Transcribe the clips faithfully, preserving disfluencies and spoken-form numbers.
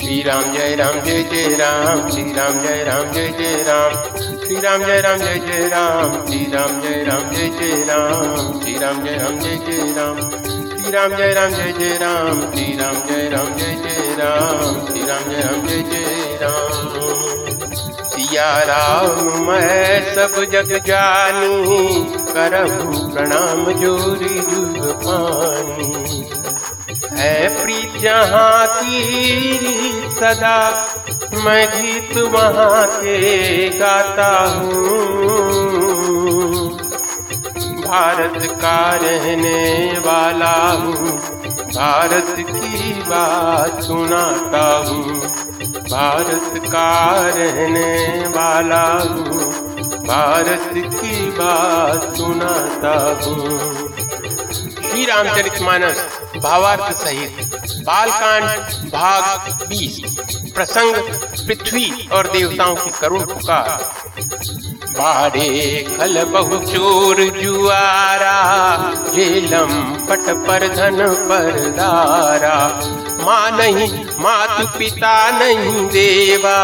श्री राम जय राम जय जय राम, श्री राम जय राम जय जय राम, श्री राम जय राम जय जय राम, श्री राम जय राम जय जय राम, श्री राम जय राम जय जय राम, श्री राम जय राम जय जय राम, श्री राम जय राम जय जय राम, श्री राम जय राम जय जय राम। सिया राम मैं सब जग जानी, करहु प्रणाम जोरी जुग पानी। है प्रीत जहाँ की सदा, मैं गीत वहाँ के गाता हूँ। भारत का रहने वाला हूँ, भारत की बात सुनाता हूँ। भारत का रहने वाला हूँ, भारत की बात सुनाता हूँ। श्री रामचरितमानस भावार्थ सहित बालकांड भाग बीस, प्रसंग पृथ्वी और देवताओं की करुण पुकार। बाड़े खल बहु चोर जुआरा, झेलम पट पर धन पर दारा। माँ नहीं मातु पिता नहीं देवा,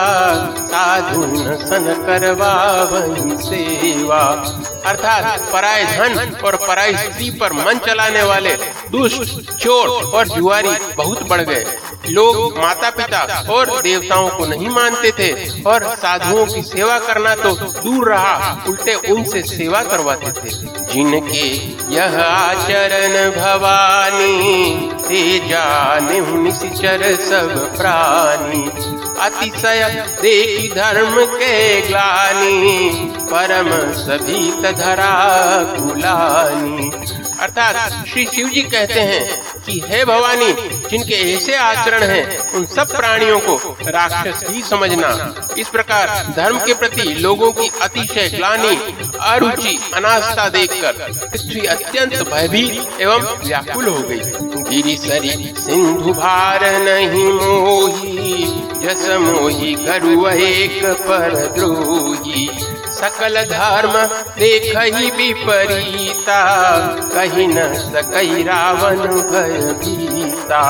साधु सन करवा वही सेवा। अर्थात पराय धन और पराय स्त्री पर मन चलाने वाले दुष्ट, चोर और जुआरी बहुत बढ़ गए। लोग माता पिता और देवताओं को नहीं मानते थे और साधुओं की सेवा करना तो दूर रहा, उल्टे उनसे सेवा करवाते थे। जिनके यह आचरण भवानी, से जाने निसिचर सब प्राणी। अतिशय देखी धर्म के ग्लानी, परम सभी तधरा कुलानी। अर्थात श्री शिव जी कहते हैं कि हे भवानी, जिनके ऐसे आचरण हैं उन सब प्राणियों को राक्षस ही समझना। इस प्रकार धर्म के प्रति लोगों की अतिशय ग्लानि, अरुचि, अनास्था देखकर पृथ्वी अत्यंत भयभीत एवं व्याकुल हो गई। गिरि सरी सिंधु भार नहीं मोही, जस मोही करु एक परद्रोही। सकल धर्म देखहि विपरीता, कही न सकई रावण भयभीता।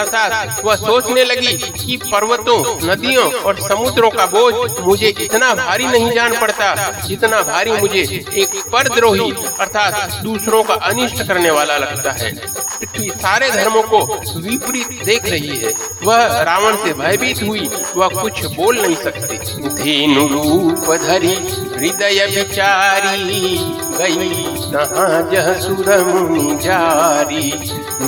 अर्थात वह सोचने लगी कि पर्वतों, नदियों और समुद्रों का बोझ मुझे इतना भारी नहीं जान पड़ता, जितना भारी मुझे एक परद्रोही अर्थात दूसरों का अनिष्ट करने वाला लगता है। पृथ्वी सारे धर्मों को विपरीत देख रही है। वह रावण से भयभीत हुई, वह कुछ बोल नहीं सकती। धेनु रूप धरी हृदय विचारी, गई तहाँ जह सुर मुनि जारी।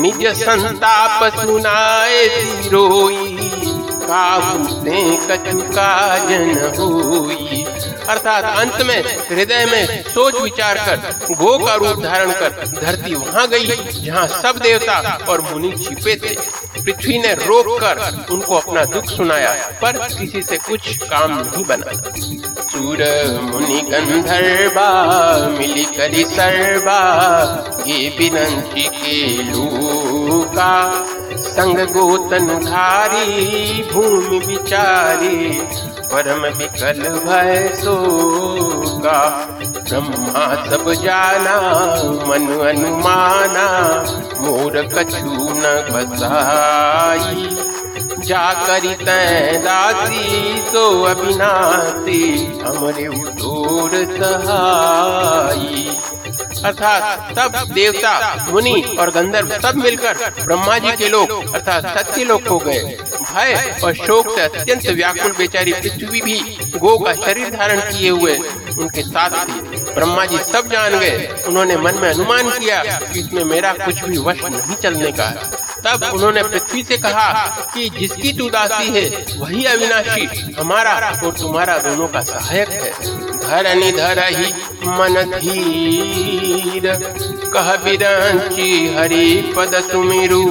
निज संताप सुनाए सिरोई, काबूते कछु काजन होई। अर्थात अंत में हृदय में सोच विचार कर गो का रूप धारण कर धरती वहाँ गई जहाँ सब देवता और मुनि छिपे थे। पृथ्वी ने रोक कर उनको अपना दुख सुनाया, पर किसी से कुछ काम नहीं बना। सूर मुनि गंधर्वा मिली करी सर्वा, ये विनंती के लूका। संग गोतन धारी भूमि विचारी, परम विकल भय सोका। ब्रह्मा सब जाना मनु अनुमाना, मोर कछु न बसाई। जा करी तैं दासी तो अविनाती, हमरे उदोर सहाई। अर्थात तब देवता, मुनि और गंधर्व सब मिलकर ब्रह्मा जी के लोग अर्थात सत्य लोग हो गए। भय और शोक से अत्यंत व्याकुल बेचारी पृथ्वी भी गो का शरीर धारण किए हुए उनके साथ थी। ब्रह्मा जी सब जान गए। उन्होंने मन में अनुमान किया कि इसमें मेरा कुछ भी वश नहीं चलने का। तब उन्होंने पृथ्वी से कहा कि जिसकी तू दासी है वही अविनाशी, हमारा और तुम्हारा दोनों का सहायक है। धरनी धरहि मन धीर, कह बिरंची हरि पद सुमिरु।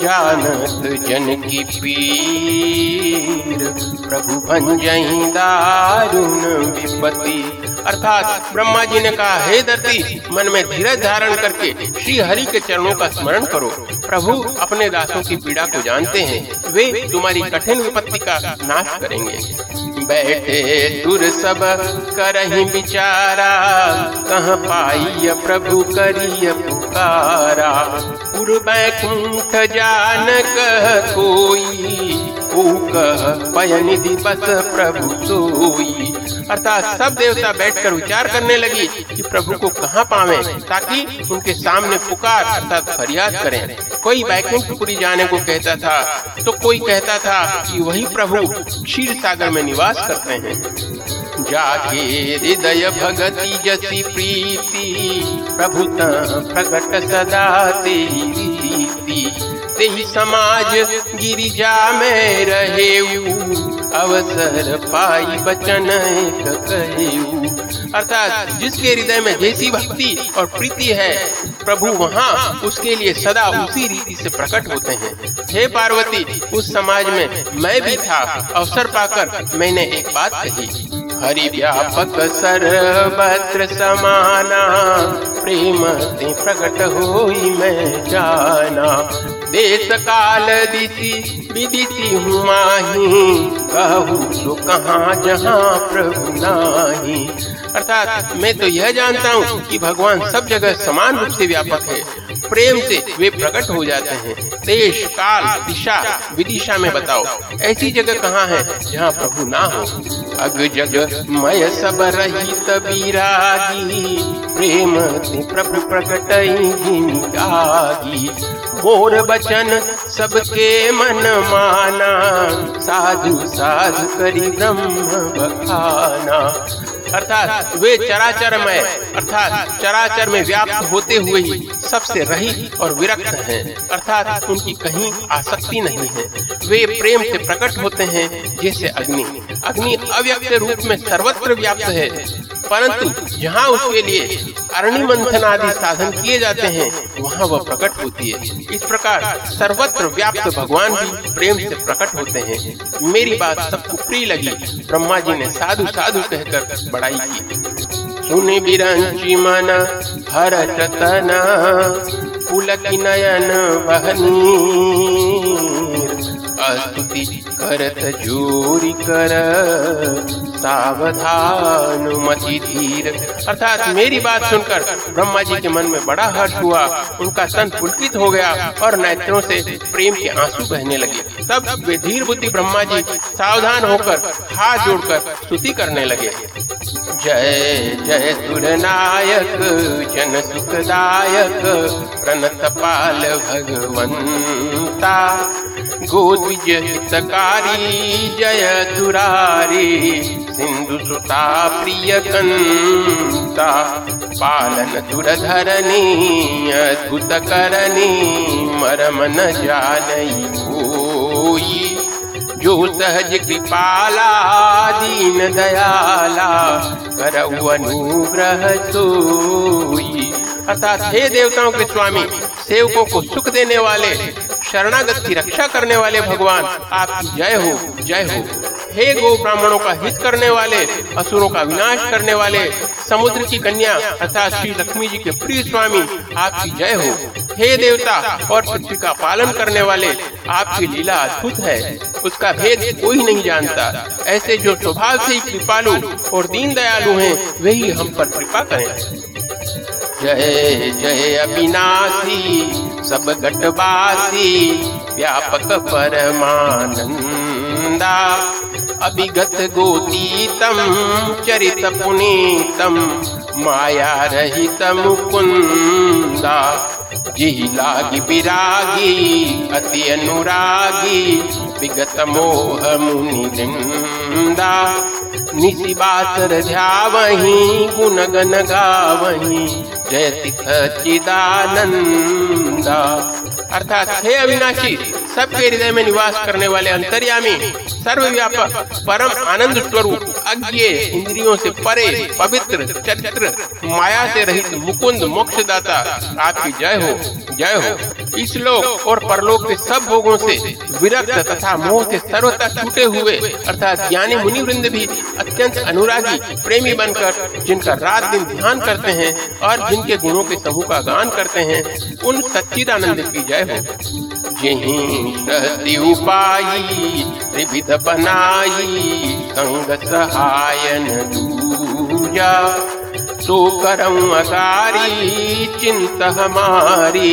जानत जन की पीर, प्रभु भंजहि दारुण विपत्ति। अर्थात ब्रह्मा जी ने कहा, हे धरती, मन में धीरज धारण करके श्री हरि के चरणों का स्मरण करो। प्रभु अपने दासों की पीड़ा को जानते हैं, वे तुम्हारी कठिन विपत्ति का नाश करेंगे। बैठे दूर सब करहि विचारा, कहाँ पाइय प्रभु करिय पुकारा। पुर बैकुंठ जान कह कोई, भयनिधि बस प्रभु सोई। अर्थात सब देवता बैठकर विचार करने लगी कि प्रभु को कहाँ पावे, ताकि उनके सामने पुकार अर्थात फरियाद करें। कोई वैकुंठपुरी जाने को कहता था तो कोई कहता था कि वही प्रभु क्षीर सागर में निवास करते हैं। जागे हृदय भगति जसी प्रीति, प्रभु प्रकट सदा तेरी। तेहि समाज गिरिजा में रहेऊ, अवसर पाई बचन एक कहेऊ। अर्थात जिसके हृदय में जैसी भक्ति और प्रीति है, प्रभु वहाँ उसके लिए सदा उसी रीति से प्रकट होते हैं। हे पार्वती, उस समाज में मैं भी था, अवसर पाकर मैंने एक बात कही। हरि व्यापक सर्वत्र समाना, प्रेम ते प्रकट होई मैं जाना। देश काल दिशि विदिशि हूँ माही, कहू तो कहाँ जहाँ प्रभु नाही। अर्थात मैं तो यह जानता हूँ कि भगवान सब जगह समान रूप से व्यापक है, प्रेम से वे प्रकट हो जाते हैं। देश काल दिशा विदिशा में बताओ ऐसी जगह कहाँ है जहाँ प्रभु ना हो। अग जग मय सब रहित बिरागी, प्रेम ते प्रभु प्रकटई। मोर बचन सबके मन माना, साधु साधु करी ब्रह्म बखाना। अर्थात वे चराचर में अर्थात चराचर में व्याप्त होते हुए ही सबसे रहित और विरक्त हैं। अर्थात उनकी कहीं आसक्ति नहीं है, वे प्रेम से प्रकट होते हैं जैसे अग्नि। अग्नि अव्यक्त रूप में सर्वत्र व्याप्त है, परंतु जहाँ उसके लिए अरणि मंथन आदि साधन किए जाते हैं वहाँ वह प्रकट होती है। इस प्रकार सर्वत्र व्याप्त भगवान भी प्रेम से प्रकट होते हैं। मेरी बात सबको प्रिय लगी, ब्रह्मा जी ने साधु साधु कहकर बड़ाई की। सुनि बिरंची मन हरत तना, पुलक नयन बहनी। स्तुति करत जोरी कर, सावधानुमति धीर। अर्थात मेरी बात सुनकर ब्रह्मा जी के मन में बड़ा हर्ष हुआ, उनका तन पुलकित हो गया और नेत्रों से प्रेम के आंसू बहने लगे। तब वे धीर बुद्धि ब्रह्मा जी सावधान होकर हाथ जोड़कर स्तुति करने लगे। जय जय सुरनायक जन सुखदायक, प्रणतपाल भगवंता। गोद्विज हितकारी जय दुरारी, सिंधु सुता प्रिय कंता। पालन दुरधरणी अद्भुत करणी, मरम न जानई कोई। जो सहज कृपाला दीन दयाला, करऊ अनुग्रह सोई। अर्थात हे देवताओं के स्वामी, सेवकों को सुख देने वाले, शरणागत की रक्षा करने वाले भगवान, आपकी जय हो जय हो। हे गो ब्राह्मणों का हित करने वाले, असुरों का विनाश करने वाले, समुद्र की कन्या अर्थात श्री लक्ष्मी जी के प्रिय स्वामी, आपकी जय हो। हे देवता और पृथ्वी का पालन करने वाले, आपकी लीला अद्भुत है, उसका भेद कोई नहीं जानता। ऐसे जो स्वभाव से ही कृपालु और दीन दयालु हैं, वही हम पर कृपा करें। जय जय अविनाशी सब घटवासी, व्यापक परमानंदा। अभिगत गोतीतम चरित पुनीतम, माया रहित मुकुंदा। जी लागी विरागी अति अनुरागी, विगत मोह मुनि निंदा। निसी बातर ध्यावही गुण गण गावही, जय तिथ चिदानंदा। अर्थात हे अविनाशी, सबके हृदय में निवास करने वाले अंतर्यामी, सर्वव्यापक, परम आनंद स्वरूप, अज्ञेय, इंद्रियों से परे, पवित्र, चरित्र, माया से रहित मुकुंद मोक्षदाता, आपकी जय हो जय हो। इस लोक और परलोक के सब भोगों से विरक्त तथा मोह से सर्वथा छूटे हुए, अर्थात ज्ञानी मुनि वृंद भी अत्यंत अनुरागी प्रेमी बनकर, जिनका रात दिन ध्यान करते हैं और जिनके गुणों के समूह का गान करते हैं, उन सच्चिदानंद की जय हो। जहीं शक्ति उपायी त्रिविध बनाई, संग सहायन दूजा। सो करम असारी चिंता हमारी,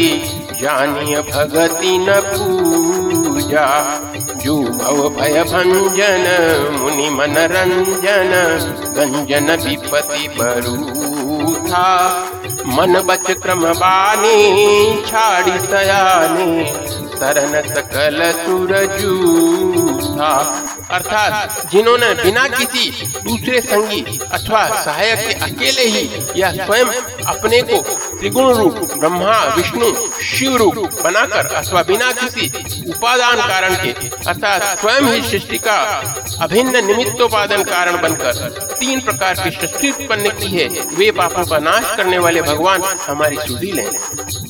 जानिय भगति न पूजा। पूजा जूभव भय भंजन मुनि मनरंजन गंजन विपति बरूथा मन बच क्रम बानी छाड़ी तयानी तरन सकल सुरजूथा। अर्थात जिन्होंने बिना किसी दूसरे संगी अथवा सहायक के अकेले ही या स्वयं अपने को त्रिगुण रूप ब्रह्मा विष्णु शिव रूप बनाकर अथवा बिना किसी उपादान कारण के अर्थात स्वयं ही सृष्टि का अभिन्न निमित्तोपादान कारण बनकर तीन प्रकार की सृष्टि उत्पन्न की है, वे पापों का नाश करने वाले भगवान हमारी सुधि लें।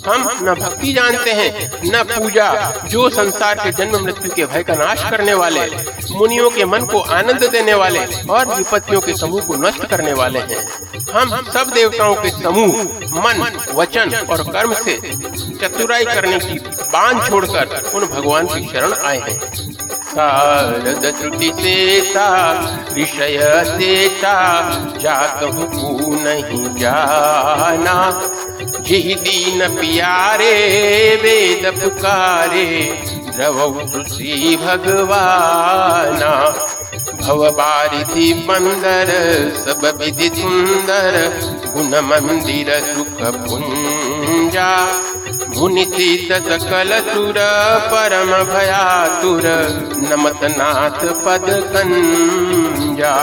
हम न भक्ति जानते हैं न पूजा, जो संसार के जन्म मृत्यु के भय का नाश करने वाले, मुनियों के मन को आनंद देने वाले और विपत्तियों के समूह को नष्ट करने वाले हैं। हम सब देवताओं के समूह मन वचन और कर्म से चतुराई करने की बांध छोड़कर उन भगवान की शरण आए हैं। शारद त्रुटि सेता विषय सेता जातहु नहीं जाना जिहि दीन प्यारे वेद पुकारे द्रवौ सुश्री भगवाना। भव बारिधि बंदर सब विधि सुंदर गुण मंदिर सुख पुंजा मुनिति सकल तुर परम भयातुर नमत नाथ पद कंजा।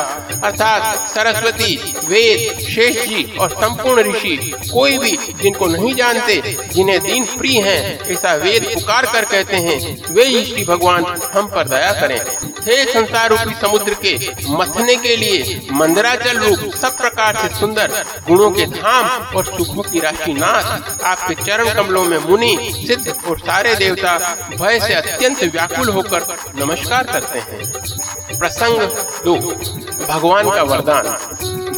अर्थात सरस्वती वेद शेष जी और संपूर्ण ऋषि कोई भी जिनको नहीं जानते, जिन्हें दीन प्रिय हैं, ऐसा वेद पुकार कर कहते हैं, वे श्री भगवान हम पर दया करें। हे संसार रूपी समुद्र के मथने के लिए मंदराचल रूप सब प्रकार से सुंदर गुणों के धाम और सुखों की राशि नाथ, आपके चरण कमलों में मुनि सिद्ध और सारे देवता भय से अत्यंत व्याकुल होकर नमस्कार करते हैं। प्रसंग दो, भगवान का वरदान।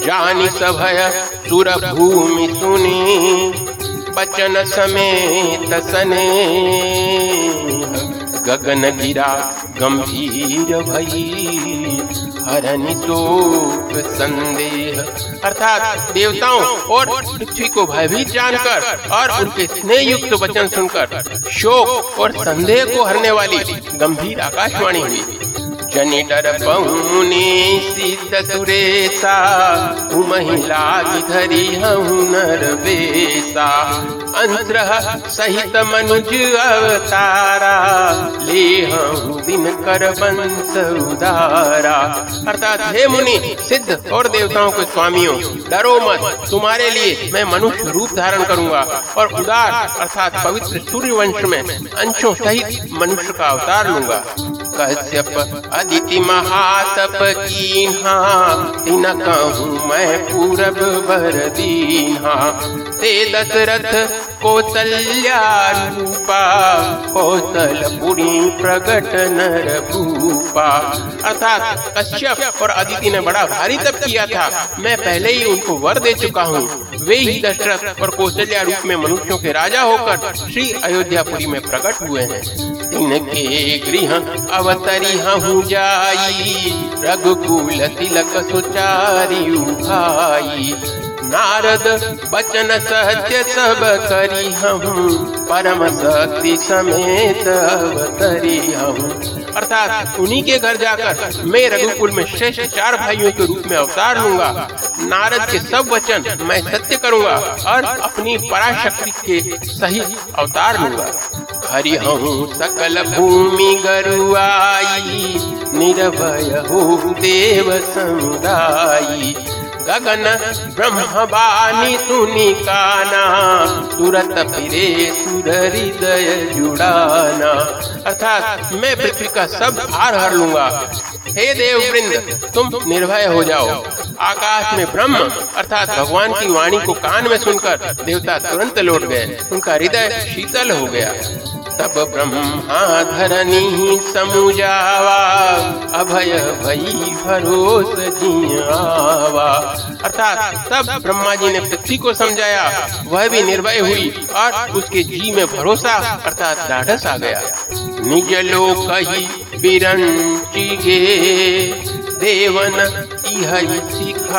जानी सभय सुर भूमि सुनी बचन समेत सने गगन गिरा गंभीर भई हरनि शोक संदेह। अर्थात देवताओं और पृथ्वी को भयभीत जानकर और उनके स्नेह युक्त वचन सुनकर शोक और संदेह को हरने वाली गंभीर आकाशवाणी हुई। जनि डर पहुनी सिद्ध सुरेसा महिला धरी हूँ नर बेसा अंतरह सहित मनुज अवतारा ले हूँ दिन कर बंस उदारा। अर्थात हे मुनि सिद्ध और देवताओं के स्वामियों, डरो मत, तुम्हारे लिए मैं मनुष्य रूप धारण करूँगा और उदार अर्थात पवित्र सूर्य वंश में अंशों सहित मनुष्य का अवतार लूंगा। कश्यप अदिति महातप कीन्हा तिन कहूँ मैं पूरब भर दीन्हा। ते दशरथ कौसल्या रूपा कौशलपुरी प्रगट नर भूपा। अर्थात कश्यप और अदिति ने बड़ा भारी तप किया था, मैं पहले ही उनको वर दे चुका हूँ, वे ही दशरथ और कौशल्या रूप में मनुष्यों के राजा होकर श्री अयोध्यापुरी में प्रकट हुए हैं। तिनके गृह अवतरी हूँ जाई रघुकुल तिलक सुचारी उभाई नारद बचन सत्य सब करी हम परम शक्ति समेत अवतरी हम। अर्थात उन्हीं के घर जाकर मैं रघुकुल में श्रेष्ठ चार भाइयों के रूप में अवतार लूंगा, नारद के सब वचन मैं सत्य करूंगा और अपनी पराशक्ति के सही अवतार लूंगा। हरि हूँ सकल भूमि गरुआई निर्भय हूँ देव समुदायी गगन ब्रह्म बानी सुनी काना तुरत फिरे सुर हृदय जुड़ाना। अर्थात मैं पृथ्वी का सब भार हर लूंगा, हे देववृंद तुम निर्भय हो जाओ। आकाश में ब्रह्म अर्थात भगवान की वाणी को कान में सुनकर देवता तुरंत लौट गए, उनका हृदय शीतल हो गया। तब ब्रह्मा धरनी समुजावा अभय भई भरोस जियावा। अर्थात तब ब्रह्मा जी ने पृथ्वी को समझाया, वह भी निर्भय हुई और उसके जी में भरोसा अर्थात ढाढ़स आ गया। निज लोक ही बिरंचिगे देवन इह सिखाय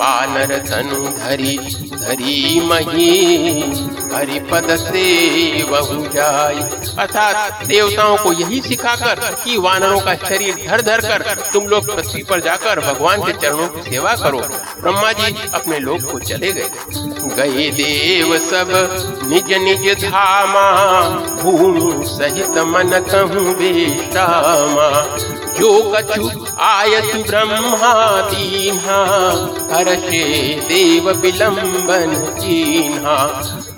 पानर तनु धरी धरी मही हरिपद सेव हो जाय। अर्थात देवताओं को यही सिखाकर कि वानरों का शरीर धर धर कर तुम लोग पृथ्वी पर जाकर भगवान के चरणों की सेवा करो। ब्रह्मा जी अपने लोक को चले गए। गए देव सब निज निज धामा, भूमि सहित मन कहूँ बेतामा। जो कछु आयत ब्रह्मा दीन्हा, हर्षे देव विलंबन कीन्हा।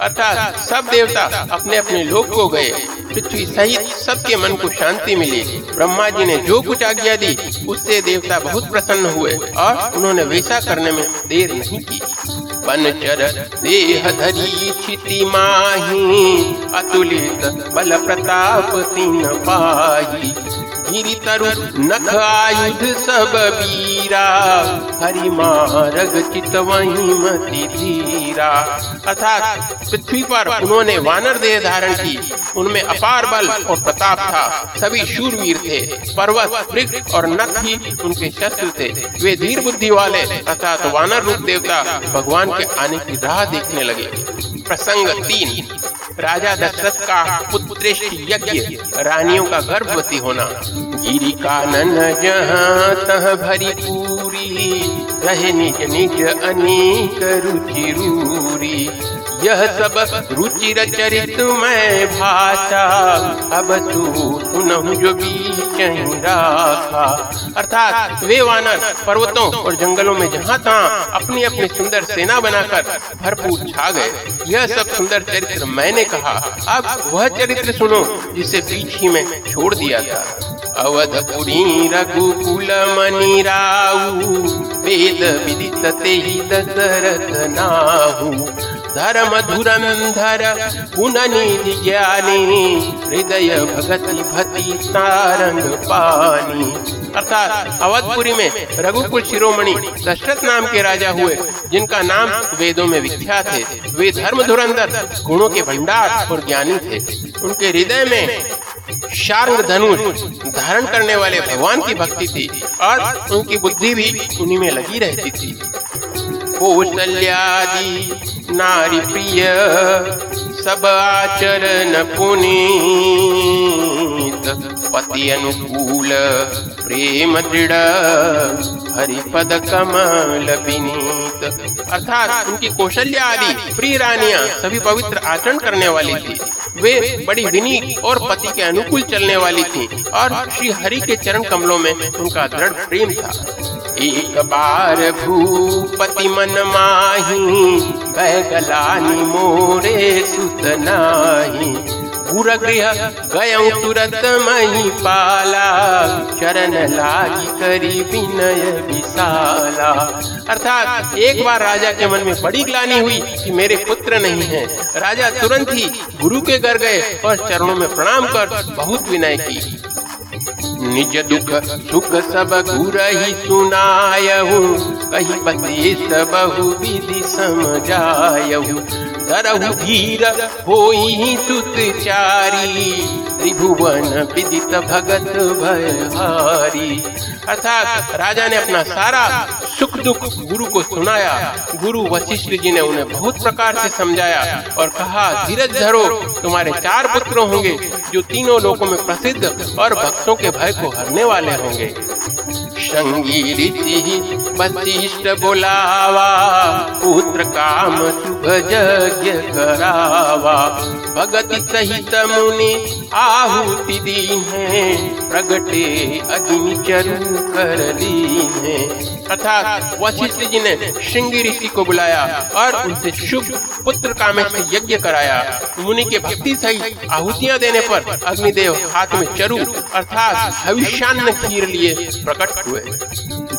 अर्थात सब देवता अपने अपने लोक को गए। पृथ्वी सहित सबके मन को शांति मिली। ब्रह्मा जी ने जो कुछ आज्ञा दी उससे देवता बहुत प्रसन्न हुए और उन्होंने वैसा करने में देर नहीं की। बनचर देह धरी क्षिति माही, अतुलित बल प्रताप तीन पाही। गिरि तरु नख आयुध सब बीरा, हरि मारग चित वही मति धीरा। अर्थात पृथ्वी पर उन्होंने वानर देह धारण की। उनमें अपार बल और प्रताप था। सभी शूरवीर थे। पर्वत वृक्ष और नख ही उनके शस्त्र थे। वे धीर बुद्धि वाले अर्थात वानर रूप देवता भगवान के आने की राह देखने लगे। प्रसंग तीन, राजा दशरथ का पुत्रेष्ट यज्ञ, रानियों का गर्भवती होना। गिरि कानन जहाँ तह भरी पूरी, रहे निज निज अनेक रुचि रूरी। यह सब रुचिर चरित मैं भाषा, अब तू सुनहु जो बीच राखा। अर्थात वे वानर पर्वतों और जंगलों में जहाँ तहाँ अपनी अपनी सुंदर सेना बनाकर भरपूर छा गए। यह सब सुंदर चरित्र मैंने कहा, अब वह चरित्र सुनो जिसे बीच ही में छोड़ दिया था। अवधपुरी रघुकुल मणि राऊ, वेद विदित तेहि दशरथ नाहु। धर्म धुरंधर गुण निधि ज्ञानी, हृदय भगति भति सारंग पानी। अर्थात अवधपुरी में रघुकुल शिरोमणि दशरथ नाम के राजा हुए, जिनका नाम वेदों में विख्यात है। वे धर्म धुरंधर गुणों के भंडार और ज्ञानी थे। उनके हृदय में शार्ंग धनुष धारण करने वाले भगवान की भक्ति थी और उनकी बुद्धि भी उन्हीं में लगी रहती थी। कौशल्यादि नारी प्रिय सब आचरण पुनीत, पति अनुकूल प्रेम दृढ़, हरिपद कमल विनीत। अर्थात उनकी कौशल्या आदि प्रिय रानियां सभी पवित्र आचरण करने वाली थी। वे बड़ी विनीत और पति के अनुकूल चलने वाली थी और श्री हरि के चरण कमलों में उनका दृढ़ प्रेम था। एक बार भूपति मन माही, बैगलानी मोरे सुत नाही। गृह गयं तुरत मही पाला, चरण लागी करी विनय विशाला। अर्थात एक बार राजा के मन में बड़ी ग्लानि हुई कि मेरे पुत्र नहीं हैं। राजा तुरंत ही गुरु के घर गए और चरणों में प्रणाम कर बहुत विनय की। निज दुख सुख सब गुरहि सुनायहु, कहि पति सबहु विधि समझायहु। धरहु धीर होई सुत चारी, त्रिभुवन विदित भगत भयहारी। अर्थात राजा ने अपना सारा सुख दुख गुरु को सुनाया। गुरु वशिष्ठ जी ने उन्हें बहुत प्रकार से समझाया और कहा, धीरज धरो, तुम्हारे चार पुत्र होंगे जो तीनों लोकों में प्रसिद्ध और भक्तों के भय को हरने वाले होंगे। संगी ऋषि वशिष्ठ बोलावा, पुत्र काम शुभ यज्ञ करावा। भगत सहित मुनि आहुति दीन्हे, प्रगटे अग्नि चरु कर दीन्हे। अर्थात वशिष्ठ जी ने श्रृंगी ऋषि को बुलाया और उनसे शुभ पुत्र कामेष्ट यज्ञ कराया। मुनि के भक्ति सहित आहुतियाँ देने पर अग्निदेव हाथ में चरु अर्थात हविष्यान्न खीर लिए प्रकट हुए।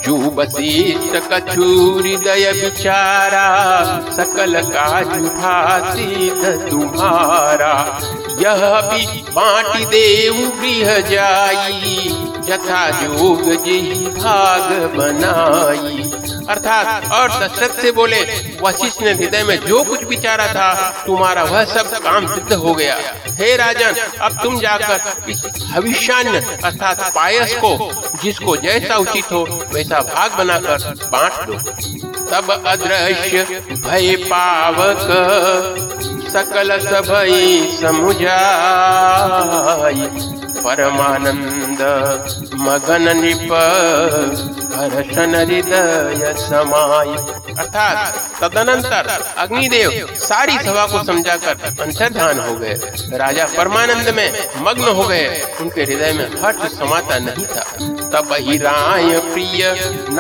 जो वशिष्ठ कछु हृदय विचारा, सकल काजु भाषित तुम्हारा। यह भी बाँटि देऊ गृह जाई, यथा जोग जेहि भाग बनाई। अर्थात और दशरथ से बोले, वशिष्ठ ने हृदय में जो कुछ विचारा था तुम्हारा वह सब काम सिद्ध हो गया। हे राजन, अब तुम जाकर इस हविष्यान्न अर्थात पायस को जिसको जैसा उचित हो वैसा भाग बनाकर बांट दो। सब अदृश्य भय पावक सकल सभय समुझाय परमानंद मगन निप हर्षन हृदय समाय। अर्थात तदनंतर अग्निदेव सारी सभा को समझाकर अंतर्धान हो गए। राजा परमानंद में मग्न हो गए, उनके हृदय में हर्ष समाता नहीं था। तब ही राय प्रिय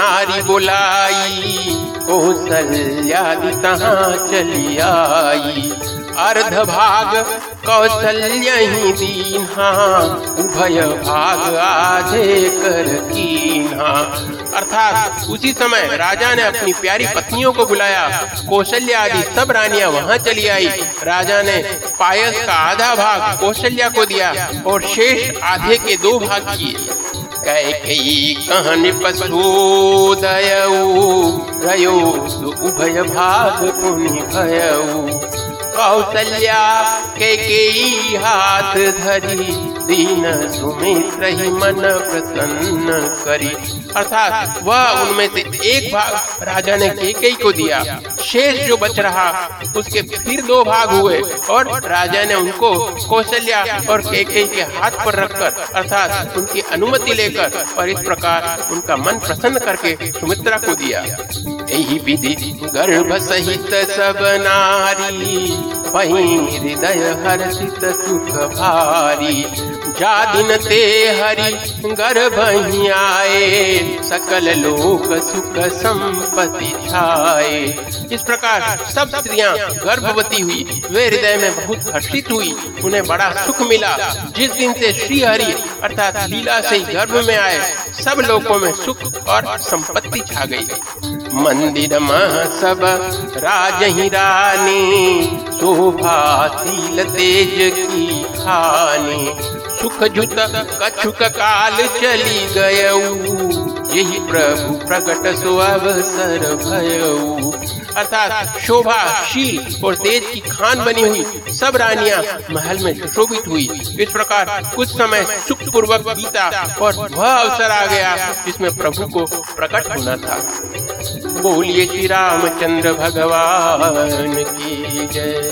नारी बोलाई कौसल्यादि तहाँ चली आई। अर्ध भाग कौशल्य ही दीन्हा उभय भाग आधे कर कीन्हा। अर्थात उसी समय राजा ने अपनी प्यारी पत्नियों को बुलाया। कौशल्या आदि सब रानियां वहां चली आई। राजा ने पायस का आधा भाग कौशल्या को दिया और शेष आधे के दो भाग किए। कैकेयी कहनि पशुदयऊ उभय भाग पुनि भयऊ। कौशल्या कैकेयी हाथ धरी दीन सुमित्र ही मन प्रसन्न करी। अर्थात वह उनमें से एक भाग राजा ने कैकेयी को दिया, शेष जो बच रहा उसके फिर दो भाग हुए और राजा ने उनको कौशल्या और कैकेयी के हाथ पर रखकर अर्थात उनकी अनुमति लेकर और इस प्रकार उनका मन प्रसन्न करके सुमित्रा को दिया। यही विधि गर्भ सहित सब नारी वहीं हृदय हर्षित सुख भारी। जा दिन ते हरि गर्भ ही आए सकल लोक सुख संपत्ति छाए। इस प्रकार सब स्त्रियां गर्भवती हुई, वे हृदय में बहुत हर्षित हुई, उन्हें बड़ा सुख मिला। जिस दिन से श्री हरि अर्थात लीला से गर्भ में आए सब लोगों में सुख और संपत्ति छा गई। मंदिर में सब राज ही रानी शोभाशील तेज की खानी। सुख जुत कछुक काल चली गयऊ यही प्रभु प्रकट सो अवसर भयऊ। अर्थात शोभा शील और तेज की खान बनी हुई सब रानियां महल में सुशोभित हुई। इस प्रकार कुछ समय सुख पूर्वक बीता और वह अवसर आ गया जिसमें प्रभु को प्रकट होना था। बोलिए श्री रामचंद्र भगवान की जय।